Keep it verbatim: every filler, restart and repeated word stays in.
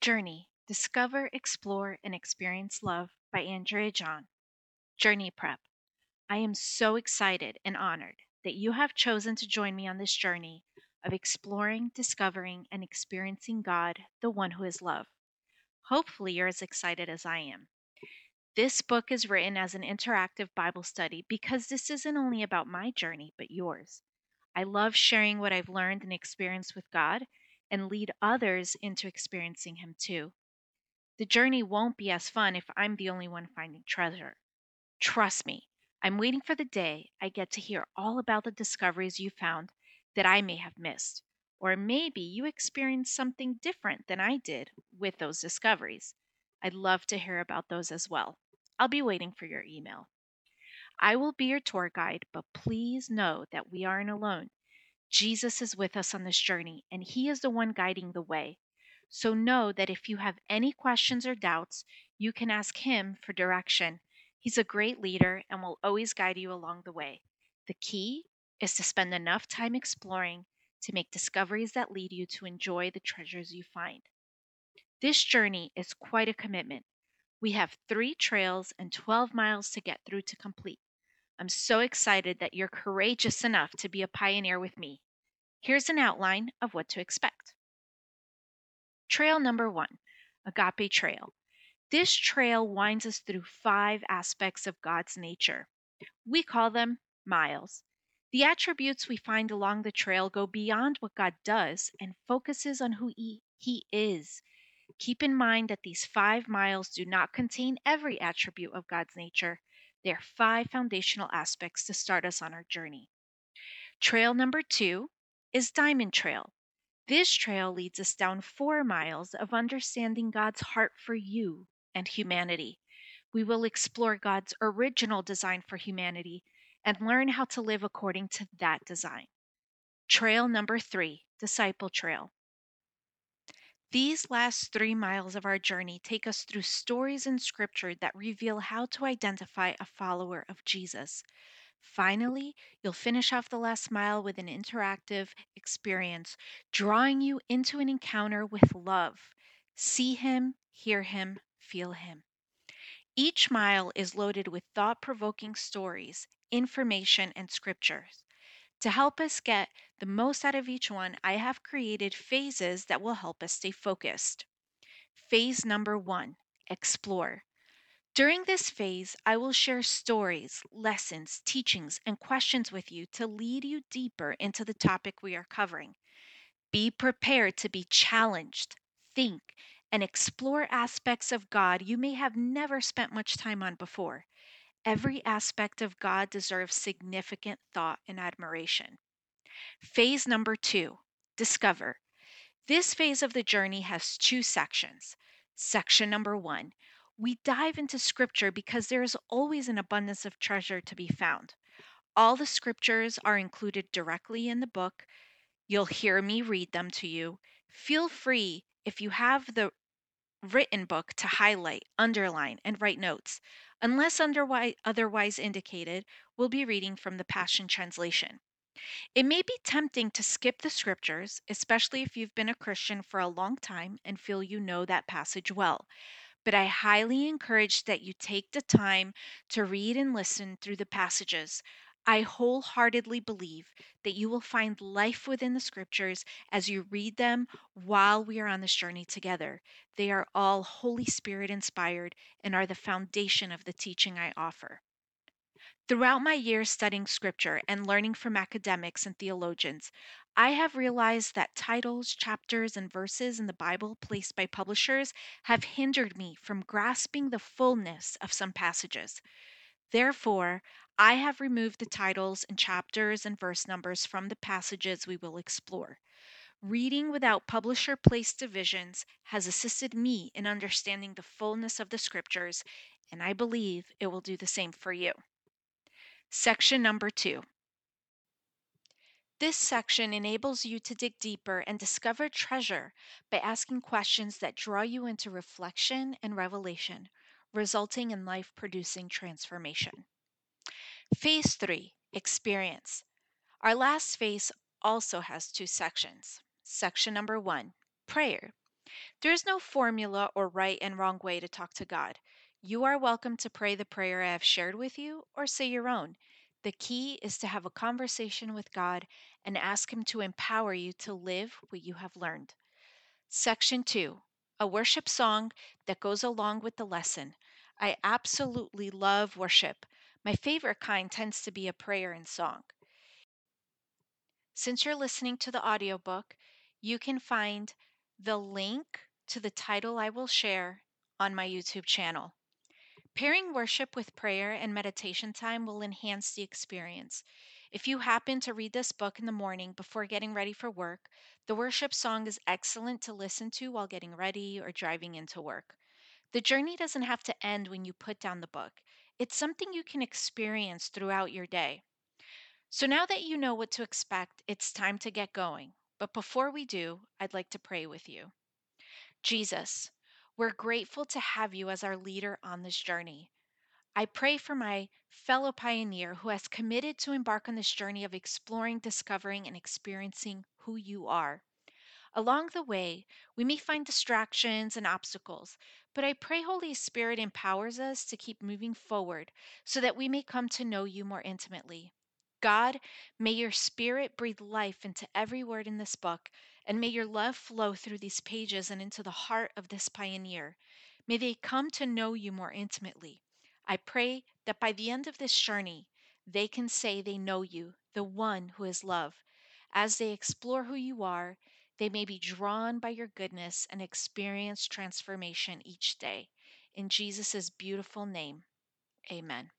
Journey, Discover, Explore, and Experience Love by Andrea John. Journey Prep. I am so excited and honored that you have chosen to join me on this journey of exploring, discovering, and experiencing God, the one who is love. Hopefully you're as excited as I am. This book is written as an interactive Bible study because this isn't only about my journey, but yours. I love sharing what I've learned and experienced with God, and lead others into experiencing Him too. The journey won't be as fun if I'm the only one finding treasure. Trust me, I'm waiting for the day I get to hear all about the discoveries you found that I may have missed, or maybe you experienced something different than I did with those discoveries. I'd love to hear about those as well. I'll be waiting for your email. I will be your tour guide, but please know that we aren't alone. Jesus is with us on this journey, and He is the one guiding the way. So know that if you have any questions or doubts, you can ask Him for direction. He's a great leader and will always guide you along the way. The key is to spend enough time exploring to make discoveries that lead you to enjoy the treasures you find. This journey is quite a commitment. We have three trails and twelve miles to get through to complete. I'm so excited that you're courageous enough to be a pioneer with me. Here's an outline of what to expect. Trail number one, Agape Trail. This trail winds us through five aspects of God's nature. We call them miles. The attributes we find along the trail go beyond what God does and focuses on who He, he is. Keep in mind that these five miles do not contain every attribute of God's nature. There are five foundational aspects to start us on our journey. Trail number two is Diamond Trail. This trail leads us down four miles of understanding God's heart for you and humanity. We will explore God's original design for humanity and learn how to live according to that design. Trail number three, Disciple Trail. These last three miles of our journey take us through stories in Scripture that reveal how to identify a follower of Jesus. Finally, you'll finish off the last mile with an interactive experience, drawing you into an encounter with love. See Him, hear Him, feel Him. Each mile is loaded with thought-provoking stories, information, and scriptures. To help us get the most out of each one, I have created phases that will help us stay focused. Phase number one, explore. During this phase, I will share stories, lessons, teachings, and questions with you to lead you deeper into the topic we are covering. Be prepared to be challenged, think, and explore aspects of God you may have never spent much time on before. Every aspect of God deserves significant thought and admiration. Phase number two, discover. This phase of the journey has two sections. Section number one, we dive into Scripture because there is always an abundance of treasure to be found. All the Scriptures are included directly in the book. You'll hear me read them to you. Feel free, if you have the written book, to highlight, underline, and write notes. Unless otherwise indicated, we'll be reading from the Passion Translation. It may be tempting to skip the Scriptures, especially if you've been a Christian for a long time and feel you know that passage well. But I highly encourage that you take the time to read and listen through the passages. I wholeheartedly believe that you will find life within the Scriptures as you read them while we are on this journey together. They are all Holy Spirit inspired and are the foundation of the teaching I offer. Throughout my years studying Scripture and learning from academics and theologians, I have realized that titles, chapters, and verses in the Bible placed by publishers have hindered me from grasping the fullness of some passages. Therefore, I have removed the titles and chapters and verse numbers from the passages we will explore. Reading without publisher-placed divisions has assisted me in understanding the fullness of the Scriptures, and I believe it will do the same for you. Section number two. This section enables you to dig deeper and discover treasure by asking questions that draw you into reflection and revelation, resulting in life-producing transformation. Phase three, experience. Our last phase also has two sections. Section number one, prayer. There is no formula or right and wrong way to talk to God. You are welcome to pray the prayer I have shared with you or say your own. The key is to have a conversation with God and ask Him to empower you to live what you have learned. Section two, a worship song that goes along with the lesson. I absolutely love worship. My favorite kind tends to be a prayer and song. Since you're listening to the audiobook, you can find the link to the title I will share on my YouTube channel. Pairing worship with prayer and meditation time will enhance the experience. If you happen to read this book in the morning before getting ready for work, the worship song is excellent to listen to while getting ready or driving into work. The journey doesn't have to end when you put down the book. It's something you can experience throughout your day. So now that you know what to expect, it's time to get going. But before we do, I'd like to pray with you. Jesus, we're grateful to have you as our leader on this journey. I pray for my fellow pioneer who has committed to embark on this journey of exploring, discovering, and experiencing who you are. Along the way, we may find distractions and obstacles, but I pray Holy Spirit empowers us to keep moving forward so that we may come to know you more intimately. God, may your Spirit breathe life into every word in this book, and may your love flow through these pages and into the heart of this pioneer. May they come to know you more intimately. I pray that by the end of this journey, they can say they know you, the one who is love. As they explore who you are, they may be drawn by your goodness and experience transformation each day. In Jesus' beautiful name, amen.